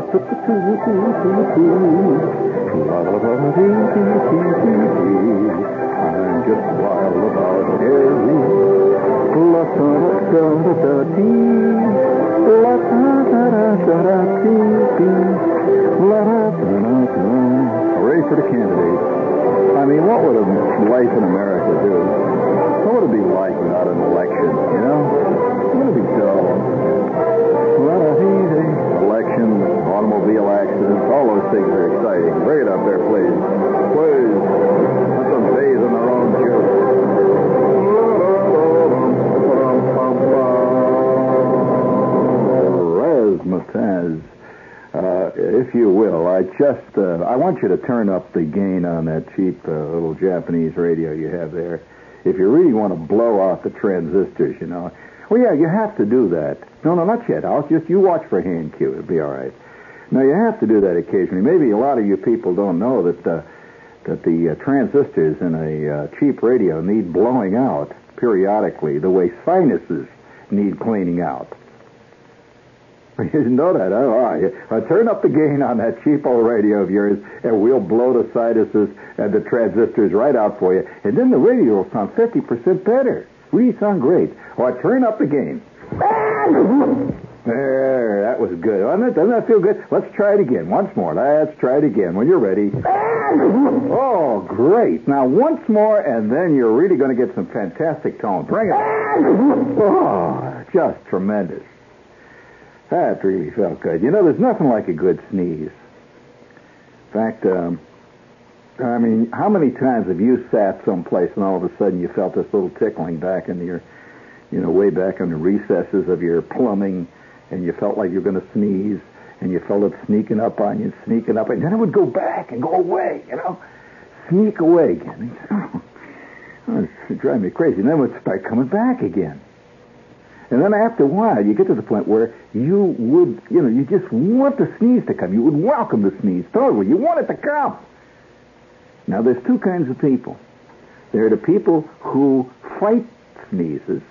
I'm just wild about dairy. Race for the candidate. I mean, what would life in America do? What would it be like without an election, you know? Wouldn't it be dull? Elections, automobile accidents, all those things are exciting. Bring it up there, please. Please. Put some bays in their own juice. Razzmatazz, if you will. I want you to turn up the gain on that cheap little Japanese radio you have there. If you really want to blow out the transistors, you know. Well, yeah, you have to do that. No, not yet. You watch for hand cue. It'll be all right. Now, you have to do that occasionally. Maybe a lot of you people don't know that the transistors in a cheap radio need blowing out periodically the way sinuses need cleaning out. You didn't know that, huh? Turn up the gain on that cheap old radio of yours, and we'll blow the sinuses and the transistors right out for you. And then the radio will sound 50% better. We sound great. Or turn up the gain. There, that was good. Doesn't that feel good? Let's try it again. Once more. Let's try it again when you're ready. Oh, great. Now, once more, and then you're really going to get some fantastic tone. Bring it. Oh, just tremendous. That really felt good. You know, there's nothing like a good sneeze. In fact, I mean, how many times have you sat someplace and all of a sudden you felt this little tickling back in your, you know, way back in the recesses of your plumbing, and you felt like you were going to sneeze, and you felt it sneaking up on you, and then it would go back and go away, you know, sneak away again. It drives me crazy. And then it would start coming back again. And then after a while, you get to the point where you just want the sneeze to come. You would welcome the sneeze totally. You want it to come. Now, there's two kinds of people. There are the people who fight sneezes,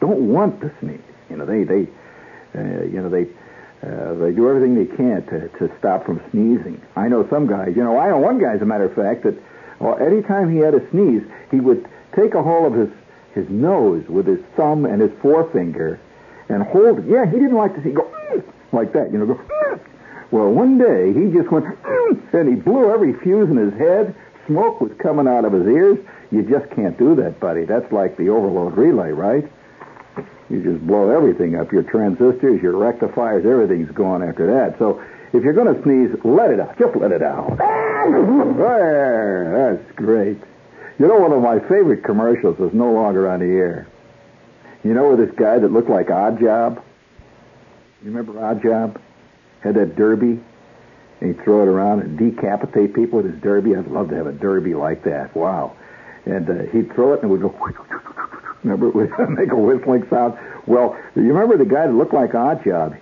don't want to sneeze. You know, they do everything they can to stop from sneezing. I know some guys. You know, I know one guy, as a matter of fact, that any time he had a sneeze, he would take a hold of his nose with his thumb and his forefinger and hold it. Yeah, he didn't like to see go like that. You know, go. Well, one day he just went and he blew every fuse in his head. Smoke was coming out of his ears. You just can't do that, buddy. That's like the overload relay, right? You just blow everything up. Your transistors, your rectifiers, everything's gone after that. So if you're going to sneeze, let it out. Just let it out. There, that's great. You know, one of my favorite commercials is no longer on the air. You know, with this guy that looked like Oddjob? You remember Oddjob? Had that derby, and he'd throw it around and decapitate people with his derby. I'd love to have a derby like that. Wow. And he'd throw it, and it would go... Remember, it would make a whistling sound. Well, you remember the guy that looked like Oddjob,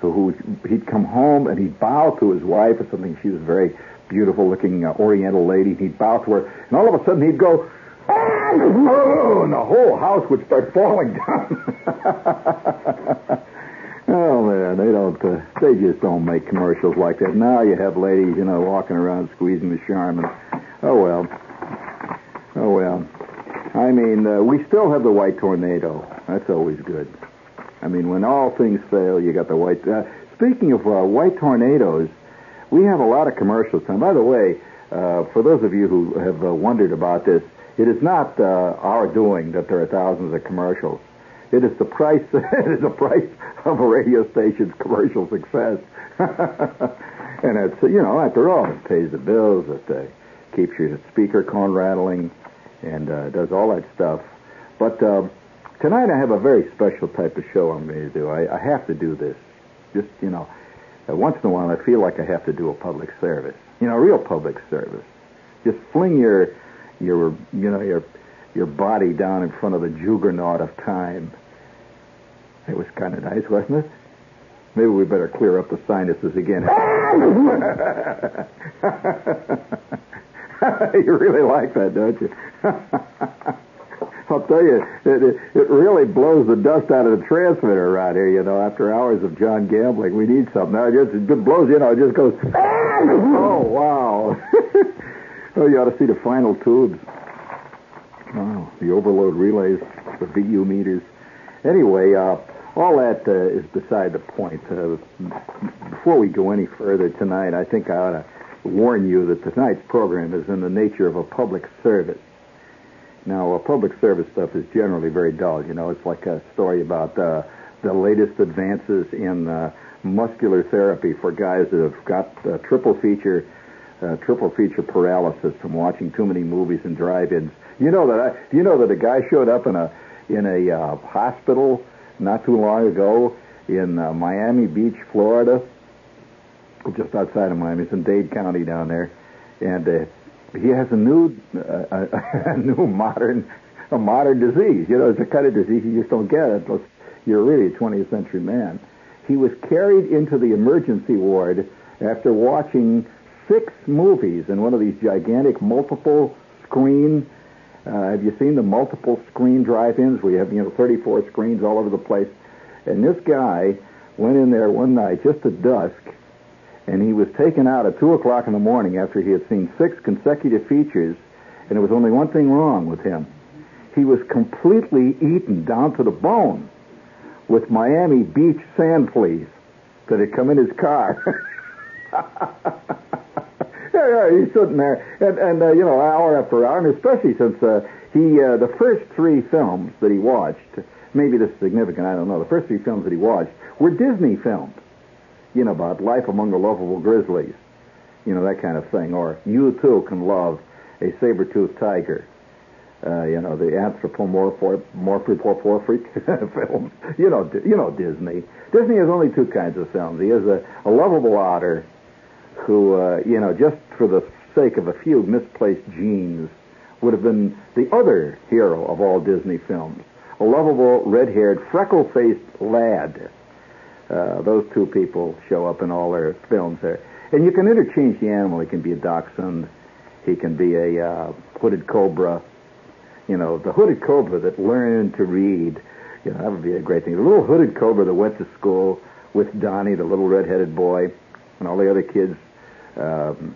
who he'd come home, and he'd bow to his wife or something. She was a very beautiful-looking Oriental lady. He'd bow to her, and all of a sudden he'd go... And the whole house would start falling down. Oh, man, they just don't make commercials like that. Now you have ladies, you know, walking around squeezing the charm. And, oh, well. I mean, we still have the white tornado. That's always good. I mean, when all things fail, you got the white... speaking of white tornadoes, we have a lot of commercials. And by the way, for those of you who have wondered about this, it is not our doing that there are thousands of commercials. It is the price. It is the price of a radio station's commercial success, and it's, you know, after all, it pays the bills. It keeps your speaker cone rattling, and does all that stuff. But tonight I have a very special type of show I'm going to do. I have to do this. Just, you know, once in a while I feel like I have to do a public service. You know, real public service. Just fling your body down in front of the juggernaut of time. It was kind of nice, wasn't it? Maybe we better clear up the sinuses again. You really like that, don't you? I'll tell you, it really blows the dust out of the transmitter right here, you know, after hours of John gambling. We need something. Now it just blows, you know, it just goes, oh, wow. Oh, you ought to see the final tubes. Wow, the overload relays, the VU meters. Anyway, all that is beside the point. Before we go any further tonight, I think I ought to warn you that tonight's program is in the nature of a public service. Now, public service stuff is generally very dull. You know, it's like a story about the latest advances in muscular therapy for guys that have got triple feature paralysis from watching too many movies and drive-ins. You know that a guy showed up in a hospital not too long ago in Miami Beach, Florida, just outside of Miami. It's in Dade County down there, and he has a new modern disease. You know, it's a kind of disease you just don't get unless you're really a 20th century man. He was carried into the emergency ward after watching 6 movies in one of these gigantic multiple screen. Have you seen the multiple screen drive-ins? We have, 34 screens all over the place. And this guy went in there one night just at dusk, and he was taken out at 2:00 in the morning after he had seen 6 consecutive features, and there was only one thing wrong with him. He was completely eaten down to the bone with Miami Beach sand fleas that had come in his car. Yeah, he's sitting there, and hour after hour, and especially since the first 3 films that he watched, maybe this is significant, I don't know, the first 3 films that he watched were Disney films, about Life Among the Lovable Grizzlies, that kind of thing, or You Too Can Love a Saber-Toothed Tiger, the anthropomorphic film, Disney. Disney has only 2 kinds of films. He has a lovable otter, who, just for the sake of a few misplaced genes, would have been the other hero of all Disney films, a lovable, red-haired, freckle-faced lad. Those 2 people show up in all their films there. And you can interchange the animal. He can be a dachshund. He can be a hooded cobra. The hooded cobra that learned to read. That would be a great thing. The little hooded cobra that went to school with Donnie, the little red-headed boy, and all the other kids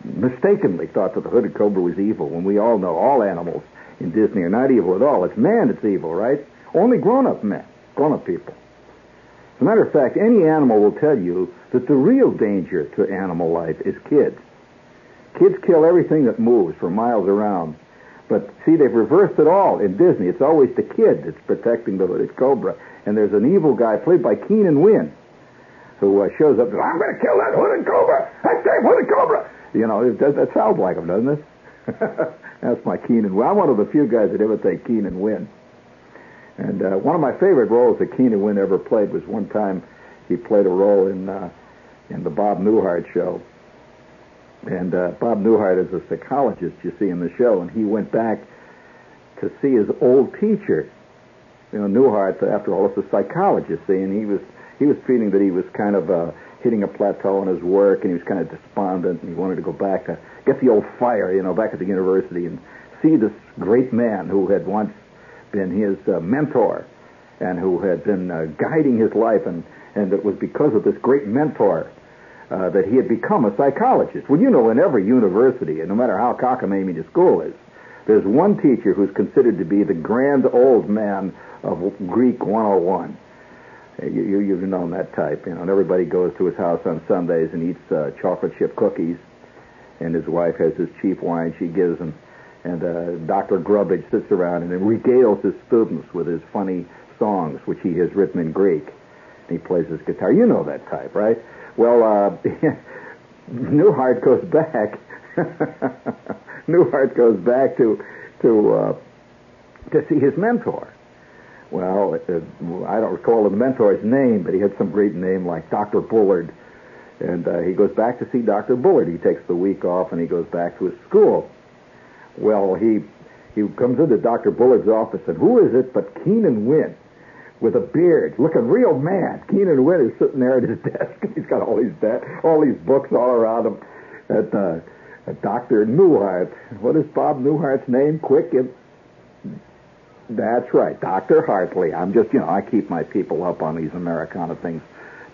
mistakenly thought that the hooded cobra was evil, when we all know all animals in Disney are not evil at all. It's man that's evil, right? Only grown-up men, grown-up people. As a matter of fact, any animal will tell you that the real danger to animal life is kids. Kids kill everything that moves for miles around. But, see, they've reversed it all in Disney. It's always the kid that's protecting the hooded cobra. And there's an evil guy played by Keenan Wynn, who shows up and says, I'm going to kill that hooded cobra! I say hooded cobra! That sounds like him, doesn't it? That's my Keenan Wynn. I'm one of the few guys that imitate Keenan Wynn. And one of my favorite roles that Keenan Wynn ever played was one time he played a role in the Bob Newhart show. And Bob Newhart is a psychologist, you see, in the show, and he went back to see his old teacher. Newhart, after all, is a psychologist, see, and he was feeling that he was kind of hitting a plateau in his work, and he was kind of despondent, and he wanted to go back to get the old fire, back at the university and see this great man who had once been his mentor and who had been guiding his life, and it was because of this great mentor that he had become a psychologist. Well, in every university, and no matter how cockamamie the school is, there's one teacher who's considered to be the grand old man of Greek 101. You've known that type, and everybody goes to his house on Sundays and eats chocolate chip cookies, and his wife has this cheap wine she gives him, and Dr. Grubbage sits around and regales his students with his funny songs, which he has written in Greek, and he plays his guitar. You know that type, right? Well, Newhart goes back. Newhart goes back to see his mentor. Well, I don't recall the mentor's name, but he had some great name like Dr. Bullard. And he goes back to see Dr. Bullard. He takes the week off, and he goes back to his school. Well, he comes into Dr. Bullard's office, and who is it but Keenan Wynn with a beard, looking real mad. Keenan Wynn is sitting there at his desk, and he's got all these books all around him. At Dr. Newhart. What is Bob Newhart's name? Quick, That's right. Dr. Hartley. I'm just, I keep my people up on these Americana things.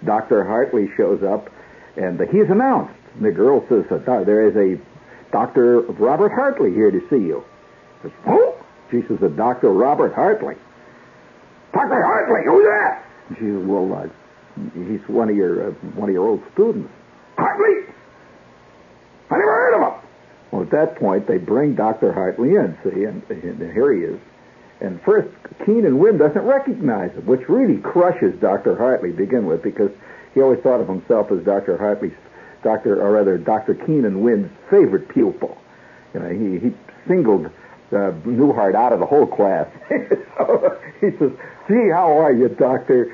Dr. Hartley shows up, and he's announced. The girl says, there is a Dr. Robert Hartley here to see you. Says, who? She says, the Dr. Robert Hartley. Dr. Hartley, who's that? And she says, well, he's one of your old students. Hartley? I never heard of him. Well, at that point, they bring Dr. Hartley in, see, and here he is. And first, Keenan Wynn doesn't recognize him, which really crushes Dr. Hartley to begin with, because he always thought of himself as Dr. Keenan Wynn's favorite pupil. He singled Newhart out of the whole class. So he says, gee, how are you, Dr.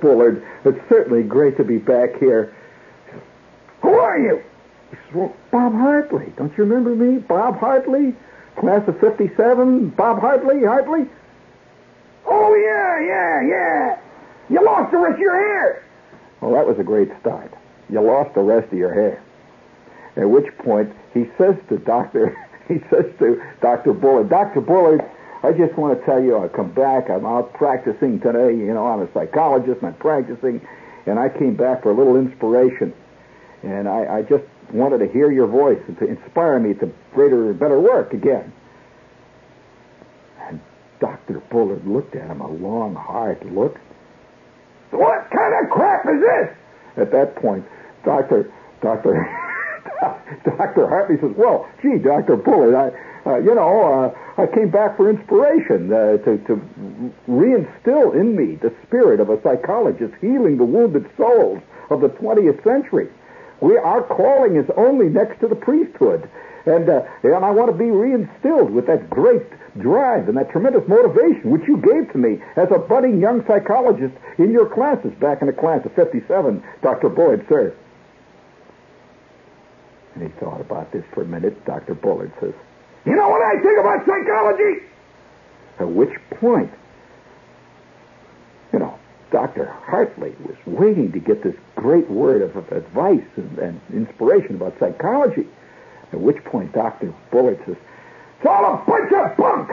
Bullard? It's certainly great to be back here. Who are you? He says, well, Bob Hartley. Don't you remember me? Bob Hartley? Class of 57? Bob Hartley? Oh, yeah. You lost the rest of your hair. Well, that was a great start. You lost the rest of your hair. At which point, he says to Dr. Bullard, Dr. Bullard, I just want to tell you, I come back, I'm out practicing today, I'm a psychologist and I'm practicing, and I came back for a little inspiration. And I just wanted to hear your voice and to inspire me to greater and better work again. And Dr. Bullard looked at him, a long, hard look. What kind of crap is this? At that point, Dr. Hartley says, well, gee, Dr. Bullard, I came back for inspiration to reinstill in me the spirit of a psychologist healing the wounded souls of the 20th century. Our calling is only next to the priesthood. And I want to be reinstilled with that great drive and that tremendous motivation which you gave to me as a budding young psychologist in your classes back in the class of 57, Dr. Bullard, sir. And he thought about this for a minute. Dr. Bullard says, you know what I think about psychology? At which point, Dr. Hartley was waiting to get this great word of advice and inspiration about psychology. At which point, Dr. Bullard says, it's all a bunch of bunk!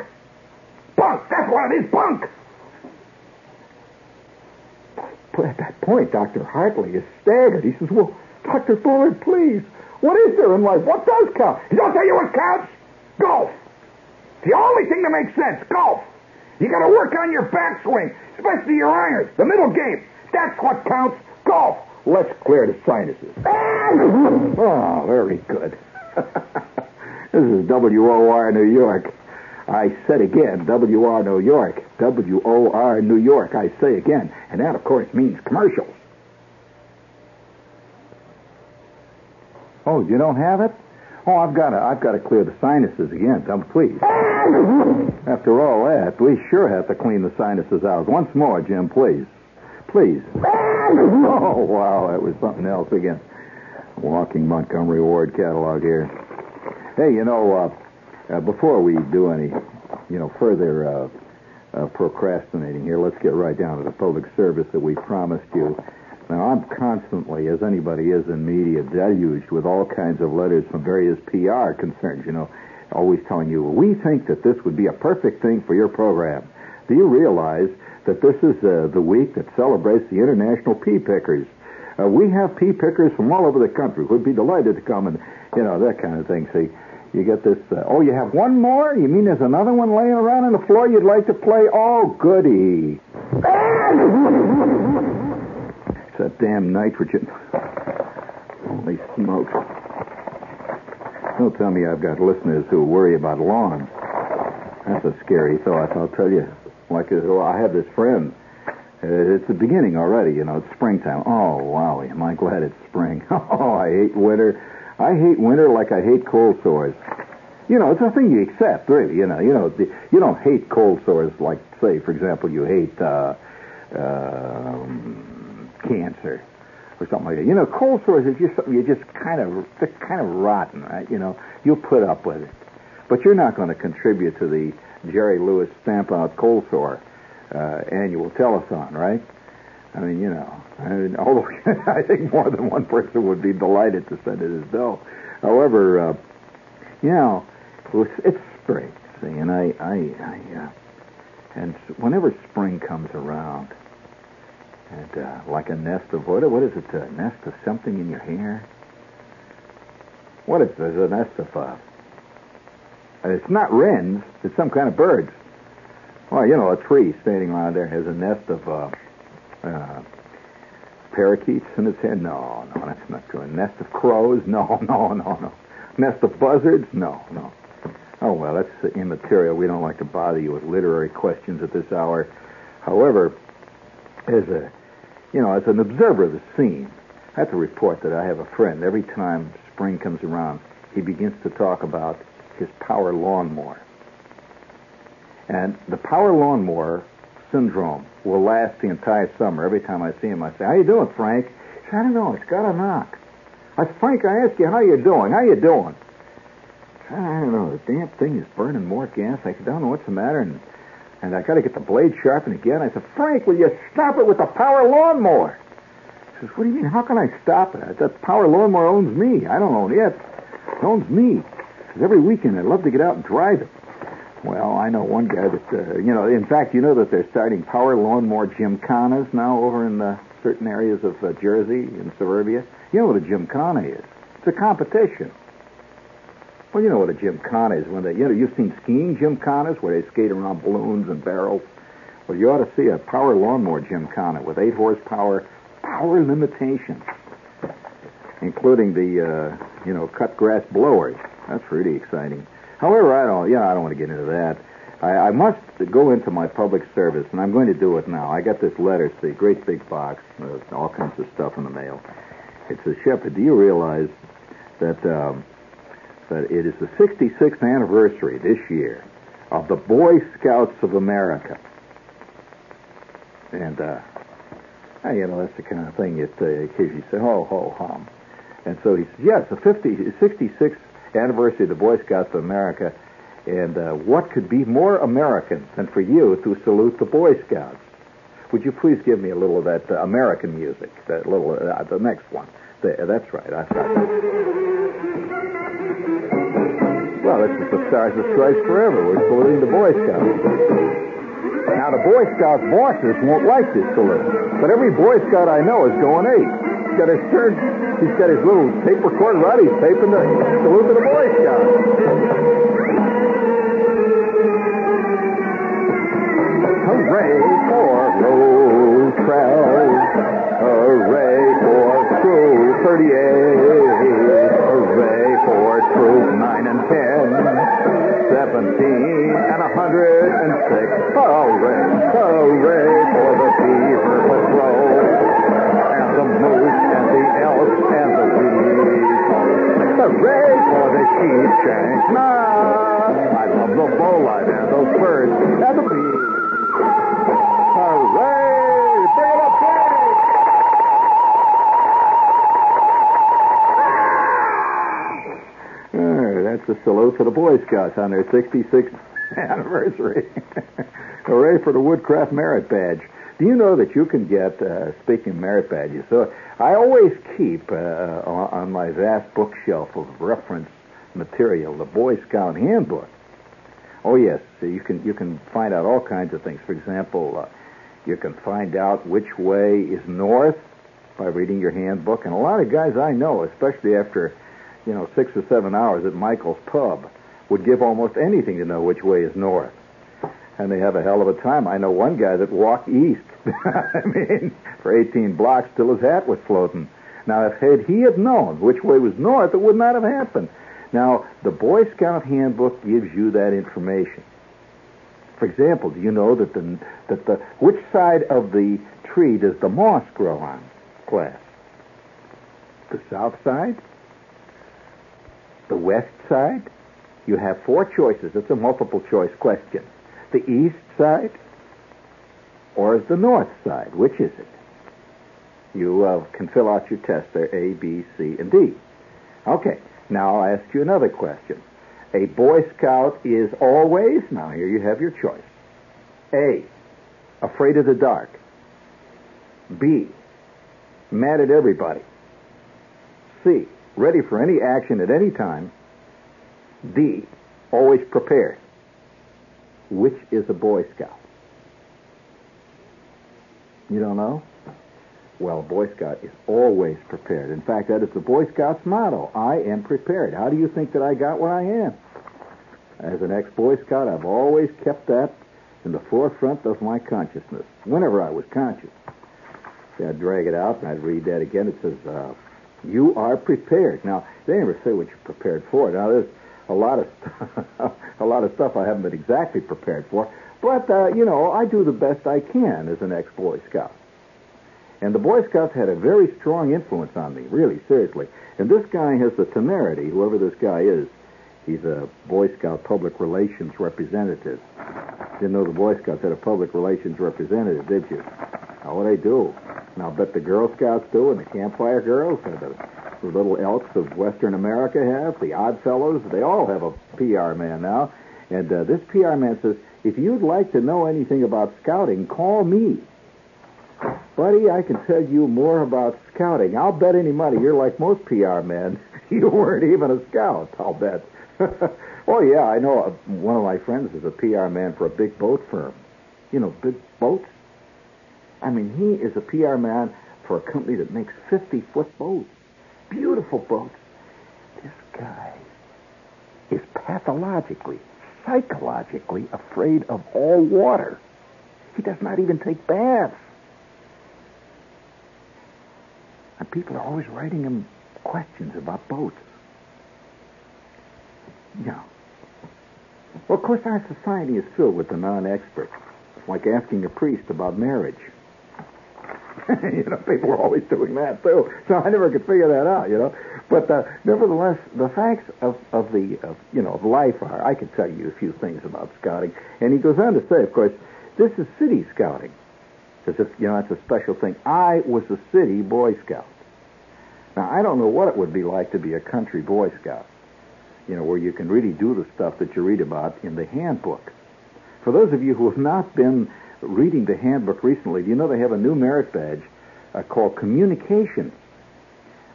Bunk! That's what it is, bunk! But at that point, Dr. Hartley is staggered. He says, well, Dr. Bullard, please, what is there in life? What does count? He don't tell you what counts? Golf! It's the only thing that makes sense, golf! You gotta work on your backswing, especially your irons, the middle game. That's what counts, golf! Let's clear the sinuses. Oh, very good. This is WOR New York. I said again, WOR New York. WOR New York, I say again. And that, of course, means commercials. Oh, you don't have it? Oh, I've got to clear the sinuses again. Please. After all that, we sure have to clean the sinuses out. Once more, Jim, please. Please. Oh, wow, that was something else again. Walking Montgomery Ward catalog here. Hey, before we do any, further procrastinating here, let's get right down to the public service that we promised you. Now, I'm constantly, as anybody is in media, deluged with all kinds of letters from various PR concerns, always telling you, we think that this would be a perfect thing for your program. Do you realize that this is the week that celebrates the International Pea Pickers? We have pea pickers from all over the country. We'd be delighted to come and, that kind of thing. See, you get this, you have one more? You mean there's another one laying around on the floor you'd like to play? Oh, goody. It's that damn nitrogen. Holy smokes. Don't tell me I've got listeners who worry about lawns. That's a scary thought, I'll tell you. I have this friend. It's the beginning already, it's springtime. Oh, wowie, am I glad it's spring. Oh, I hate winter. I hate winter like I hate cold sores. It's a thing you accept, really, you don't hate cold sores like, say, for example, you hate cancer or something like that. Cold sores is just something they're kind of rotten, right? You'll put up with it. But you're not going to contribute to the Jerry Lewis stamp out cold sore annual telethon, right? Although I think more than one person would be delighted to send it as though. However, it's spring, see, and I And whenever spring comes around, and like a nest of what is it? A nest of something in your hair? What is it? A nest of it's not wrens. It's some kind of birds. Well, you know, a tree standing around there has a nest of parakeets in its head. No, that's not true. A nest of crows? No. Nest of buzzards? No. Oh, well, that's immaterial. We don't like to bother you with literary questions at this hour. However, as an observer of the scene, I have to report that I have a friend. Every time spring comes around, he begins to talk about his power lawnmower. And the power lawnmower syndrome will last the entire summer. Every time I see him, I say, "How you doing, Frank?" He said, "I don't know. It's got a knock." I said, "Frank, I ask you, how you doing? How you doing?" I said, "I don't know. The damn thing is burning more gas. I don't know what's the matter, and I got to get the blade sharpened again." I said, "Frank, will you stop it with the power lawnmower?" He says, "What do you mean? How can I stop it? That power lawnmower owns me. I don't own it. It owns me. Because every weekend I'd love to get out and drive it." Well, I know one guy that, in fact, you know that they're starting power lawnmower gymkhanas now over in certain areas of Jersey and suburbia. You know what a gymkhana is. It's a competition. Well, you know what a gymkhana is. You've seen skiing gymkhanas where they skate around balloons and barrels. Well, you ought to see a power lawnmower gymkhana with 8 horsepower power limitations, including the, cut grass blowers. That's really exciting. However, I don't want to get into that. I must go into my public service, and I'm going to do it now. I got this letter, it's a great big box, all kinds of stuff in the mail. It says, "Shepard, do you realize that it is the 66th anniversary this year of the Boy Scouts of America?" And, that's the kind of thing that kids, you say, "Ho, ho, hum." And so he says, yes, the 66th anniversary of the Boy Scouts of America, and what could be more American than for you to salute the Boy Scouts? Would you please give me a little of that American music, that little, the next one. That's right, I thought that. Well, this is the Stars and Stripes Forever. We're saluting the Boy Scouts. Now, the Boy Scout bosses won't like this salute, but every Boy Scout I know is going 8. He's got his shirt. He's got his little tape recorder out. He's taping the salute to the Boy Scouts. Hooray for Rosecrans. Hooray for Troop 38. Hooray for Troop 9 and 10. 17 and 106. Hooray, hooray for the Beaver Patrol. And the Moose and the Elk. Hooray for the sheep shank. I love the bowline and those birds and the bees. Hooray! Bring it up, Frank! That's the salute to the Boy Scouts on their 66th anniversary. Hooray for the Woodcraft Merit Badge. Do you know that you can get, speaking of merit badges, so I always keep on my vast bookshelf of reference material the Boy Scout handbook. Oh, yes, so you can find out all kinds of things. For example, you can find out which way is north by reading your handbook. And a lot of guys I know, especially after, 6 or 7 hours at Michael's Pub, would give almost anything to know which way is north. And they have a hell of a time. I know one guy that walked east, for 18 blocks till his hat was floating. Now, if he had known which way was north, it would not have happened. Now, the Boy Scout handbook gives you that information. For example, do you know that the which side of the tree does the moss grow on, class? The south side? The west side? You have 4 choices. It's a multiple choice question. The east side or the north side? Which is it? You can fill out your test there, A, B, C, and D. Okay, now I'll ask you another question. A Boy Scout is always, now here you have your choice, A, afraid of the dark, B, mad at everybody, C, ready for any action at any time, D, always prepared. Which is a Boy Scout? You don't know? Well, Boy Scout is always prepared. In fact, that is the Boy Scout's motto. I am prepared. How do you think that I got what I am? As an ex-Boy Scout, I've always kept that in the forefront of my consciousness, whenever I was conscious. See, I'd drag it out, and I'd read that again. It says, you are prepared. Now, they never say what you're prepared for. Now, there's a lot of stuff I haven't been exactly prepared for, but, I do the best I can as an ex-Boy Scout. And the Boy Scouts had a very strong influence on me, really, seriously. And this guy has the temerity, whoever this guy is. He's a Boy Scout public relations representative. Didn't know the Boy Scouts had a public relations representative, did you? Now, what they do? Now, I bet the Girl Scouts do, and the Campfire Girls, and the Little Elks of Western America have, the Odd Fellows, they all have a PR man now. And this PR man says, if you'd like to know anything about scouting, call me. Buddy, I can tell you more about scouting. I'll bet any money you're like most PR men. You weren't even a scout, I'll bet. Oh, yeah, I know one of my friends is a PR man for a big boat firm. You know, big boats? I mean, he is a PR man for a company that makes 50-foot boats. Beautiful boats. This guy is pathologically, psychologically afraid of all water. He does not even take baths. And people are always writing him questions about boats. No. Well, of course, our society is filled with the non-experts. It's like asking a priest about marriage. People are always doing that, too. So I never could figure that out, But nevertheless, the facts of life are, I could tell you a few things about scouting. And he goes on to say, of course, this is city scouting. As if, that's a special thing. I was a city Boy Scout. Now, I don't know what it would be like to be a country Boy Scout. Where you can really do the stuff that you read about in the handbook. For those of you who have not been reading the handbook recently, do you know they have a new merit badge called Communication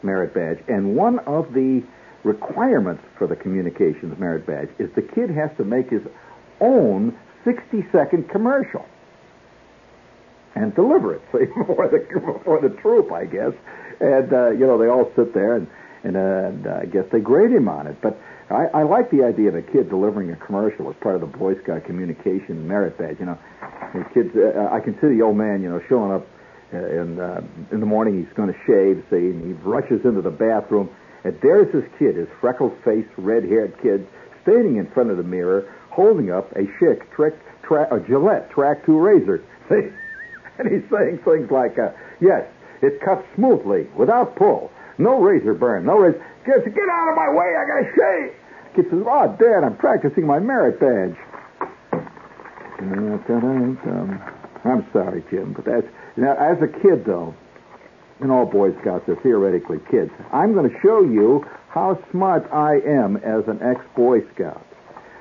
Merit Badge? And one of the requirements for the Communications Merit Badge is the kid has to make his own 60-second commercial and deliver it, say, before the troop, I guess. And, they all sit there and I guess they grade him on it. But I like the idea of a kid delivering a commercial as part of the Boy Scout Communication Merit Badge. The kids, I can see the old man, showing up in the morning. He's going to shave, see, and he rushes into the bathroom. And there's this kid, his freckled-faced, red-haired kid, standing in front of the mirror, holding up a chic Gillette Track 2 razor. See? And he's saying things like, yes, it cuts smoothly, without pull. No razor burn, no razor. Get out of my way, I gotta shave. Kid says, oh, Dad, I'm practicing my merit badge. I'm sorry, Jim, but that's... Now, as a kid, though, and all Boy Scouts are theoretically kids, I'm gonna show you how smart I am as an ex-Boy Scout.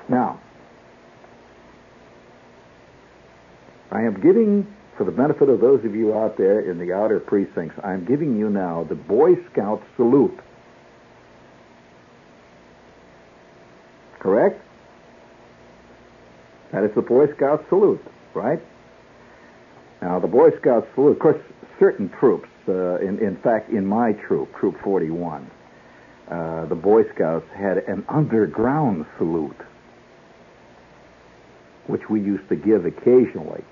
Now, I am giving... For the benefit of those of you out there in the outer precincts, I'm giving you now the Boy Scout salute. Correct? That is the Boy Scout salute, right? Now, the Boy Scout salute, of course, certain troops, in fact, in my troop, Troop 41, the Boy Scouts had an underground salute, which we used to give occasionally.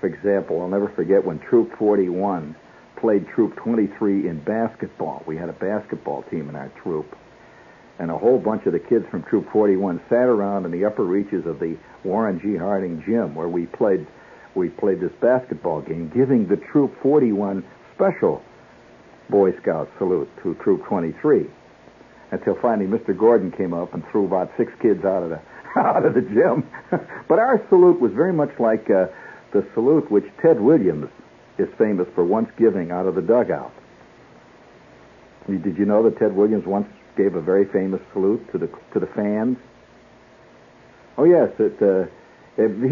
For example, I'll never forget when Troop 41 played Troop 23 in basketball. We had a basketball team in our troop. And a whole bunch of the kids from Troop 41 sat around in the upper reaches of the Warren G. Harding Gym where we played this basketball game, giving the Troop 41 special Boy Scout salute to Troop 23. Until finally Mr. Gordon came up and threw about 6 kids out of the gym. But our salute was very much like... the salute which Ted Williams is famous for once giving out of the dugout. Did you know that Ted Williams once gave a very famous salute to the fans? Oh, yes. He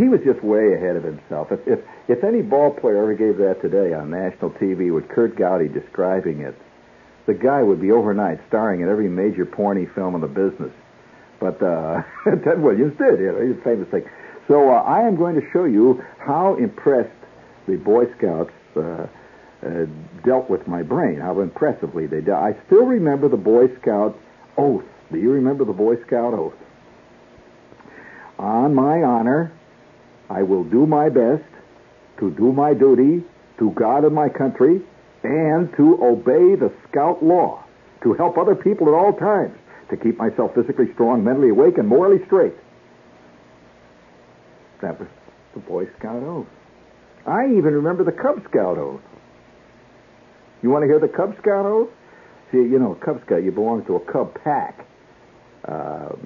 was just way ahead of himself. If any ball player ever gave that today on national TV with Kurt Gowdy describing it, the guy would be overnight starring in every major porny film in the business. But Ted Williams did. He was famous. So I am going to show you how impressed the Boy Scouts dealt with my brain, how impressively they dealt. I still remember the Boy Scout oath. Do you remember the Boy Scout oath? On my honor, I will do my best to do my duty to God and my country and to obey the Scout law, to help other people at all times, to keep myself physically strong, mentally awake, and morally straight. That was the Boy Scout oath. I even remember the Cub Scout oath. You want to hear the Cub Scout oath? See, you know, a Cub Scout, you belong to a Cub pack, a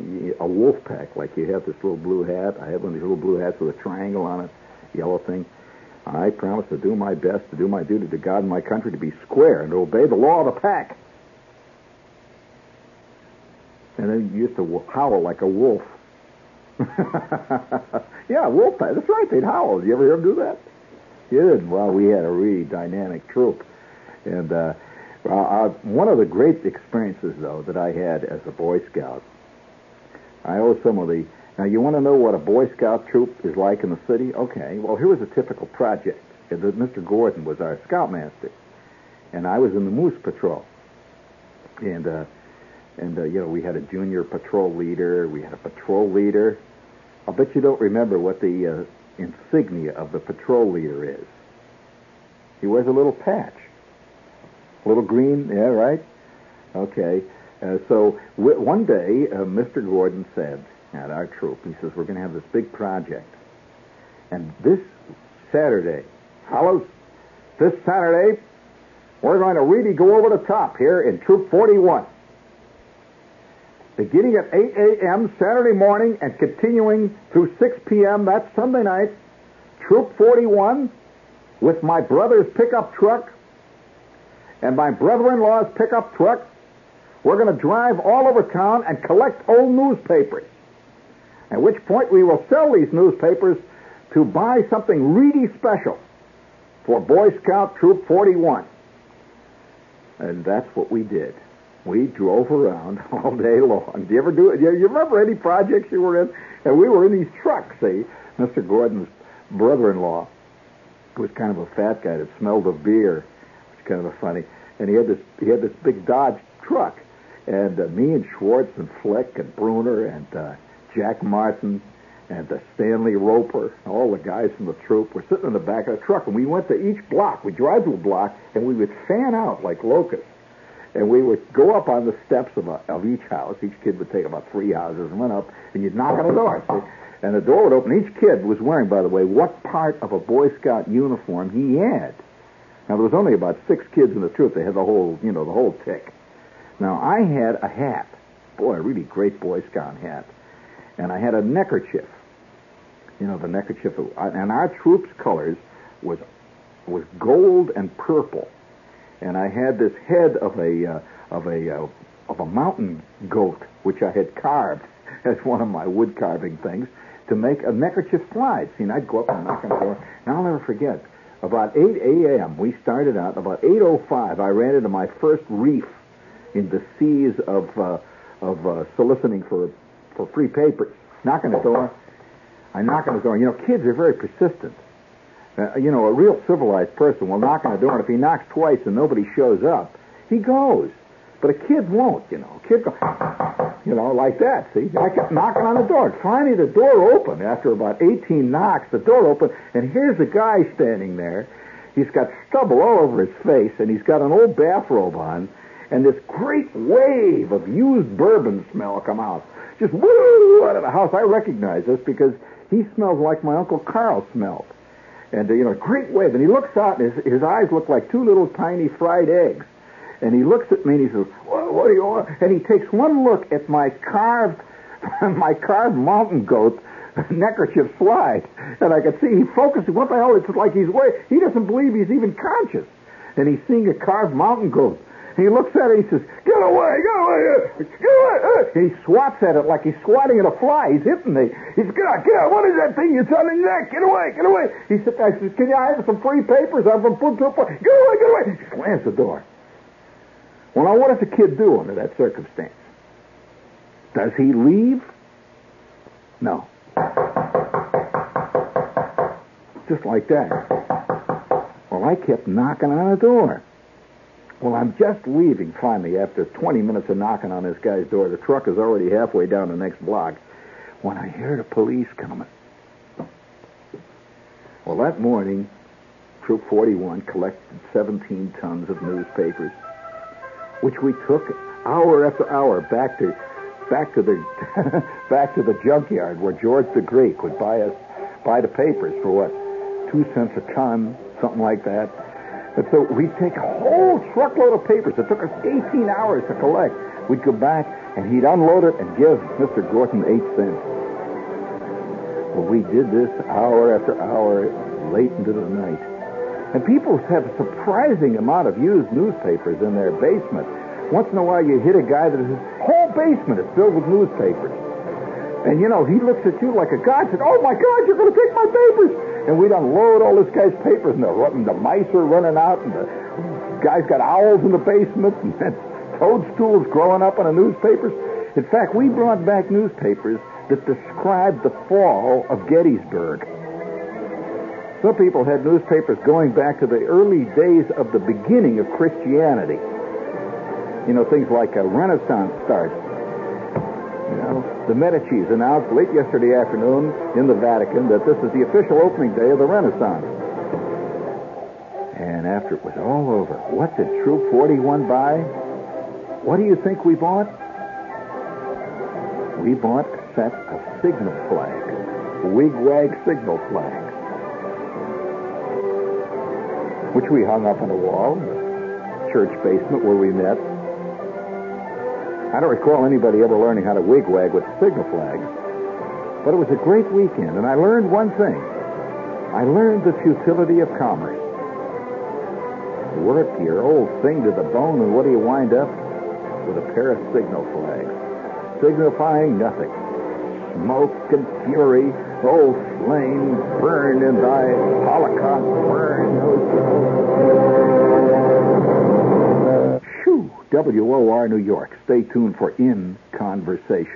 wolf pack. Like you have this little blue hat. I have one of these little blue hats with a triangle on it, yellow thing. I promise to do my best, to do my duty to God and my country, to be square and to obey the law of the pack. And then you used to howl like a wolf. Yeah, wolf pack. That's right, they'd howl. Did you ever hear them do that? You didn't. Well, we had a really dynamic troop. And one of the great experiences, though, that I had as a Boy Scout, I owe some of the... Now, you want to know what a Boy Scout troop is like in the city? Okay, well, here was a typical project. Mr. Gordon was our scoutmaster, and I was in the Moose Patrol. And you know, we had a junior patrol leader. We had a patrol leader. I'll bet you don't remember what the insignia of the patrol leader is. He wears a little patch. A little green, yeah, right? Okay. So one day, Mr. Gordon said at our troop, he says, we're going to have this big project. And this Saturday, fellas, this Saturday, we're going to really go over the top here in Troop 41. Beginning at 8 a.m. Saturday morning and continuing through 6 p.m. that Sunday night, Troop 41, with my brother's pickup truck, and my brother-in-law's pickup truck, we're going to drive all over town and collect old newspapers, at which point we will sell these newspapers to buy something really special for Boy Scout Troop 41. And that's what we did. We drove around all day long. Do you ever do it? You remember any projects you were in? And we were in these trucks, see? Mr. Gordon's brother-in-law, who was kind of a fat guy that smelled of beer, kind of funny, and he had this big Dodge truck, and me and Schwartz and Fleck and Bruner and Jack Martin and Stanley Roper, all the guys from the troop were sitting in the back of the truck, and we went to each block. We'd drive to a block, and we would fan out like locusts, and we would go up on the steps of each house. Each kid would take about three houses and went up, and you'd knock on the door, see? And the door would open. Each kid was wearing, by the way, what part of a Boy Scout uniform he had. Now, there was only about six kids in the troop. They had the whole, you know, the whole tick. Now, I had a hat. Boy, a really great Boy Scout hat. And I had a neckerchief. You know, the neckerchief. And our troop's colors was gold and purple. And I had this head of a mountain goat, which I had carved as one of my wood carving things to make a neckerchief slide. See, and I'd go up and knock on the door. And I'll never forget. About 8 a.m., we started out. About 8:05, I ran into my first reef in the seas of soliciting for free papers. Knocking the door. I knock on the door. You know, kids are very persistent. You know, a real civilized person will knock on the door, and if he knocks twice and nobody shows up, he goes. But a kid won't, you know. A kid goes, you know, like that, see? I kept knocking on the door. Finally, the door opened. After about 18 knocks, the door opened, and here's a guy standing there. He's got stubble all over his face, and he's got an old bathrobe on, and this great wave of used bourbon smell come out. Just woo out of the house. I recognize this because he smells like my Uncle Carl smelled. And, you know, great wave. And he looks out, and his eyes look like two little tiny fried eggs. And he looks at me and he says, what do you want? And he takes one look at my carved mountain goat neckerchief slide. And I could see he focuses. What the hell? It's like he doesn't believe he's even conscious. And he's seeing a carved mountain goat. And he looks at it and he says, get away. And he swats at it like he's swatting at a fly. He's hitting me. He says, get out. What is that thing? It's on your neck. Get away. He said, I says, can I have some free papers? I'm from foot to foot. Get away. He slams the door. Well, now, what does a kid do under that circumstance? Does he leave? No. Just like that. Well, So I kept knocking on the door. Well, I'm just leaving finally after 20 minutes of knocking on this guy's door. The truck is already halfway down the next block when I hear the police coming. Well, that morning, Troop 41 collected 17 tons of newspapers, which we took hour after hour back to the junkyard where George the Greek would buy the papers for what, 2 cents a ton, something like that. And so we'd take a whole truckload of papers. It took us 18 hours to collect. We'd go back, and he'd unload it and give Mr. Gorton 8 cents. Well, we did this hour after hour, late into the night. And people have a surprising amount of used newspapers in their basement. Once in a while, you hit a guy that his whole basement is filled with newspapers. And, you know, he looks at you like a god, said, "Oh, my God, you're going to take my papers!" And we'd unload all this guy's papers, and the mice are running out, and the guy's got owls in the basement, and toadstools growing up on the newspapers. In fact, we brought back newspapers that described the fall of Gettysburg. Some people had newspapers going back to the early days of the beginning of Christianity. You know, things like a Renaissance starts. You know, the Medicis announced late yesterday afternoon in the Vatican that this is the official opening day of the Renaissance. And after it was all over, what did Troop 41 buy? What do you think we bought? We bought a set of signal flags, wig-wag signal flags, which we hung up on the wall in the church basement where we met. I don't recall anybody ever learning how to wig-wag with signal flags. But it was a great weekend, and I learned one thing. I learned the futility of commerce. Work your old thing to the bone, and what do you wind up? With a pair of signal flags, signifying nothing. Smoke and fury, oh, flame, burn in thy holocaust, burn, oh, shoo! WOR New York. Stay tuned for In Conversation.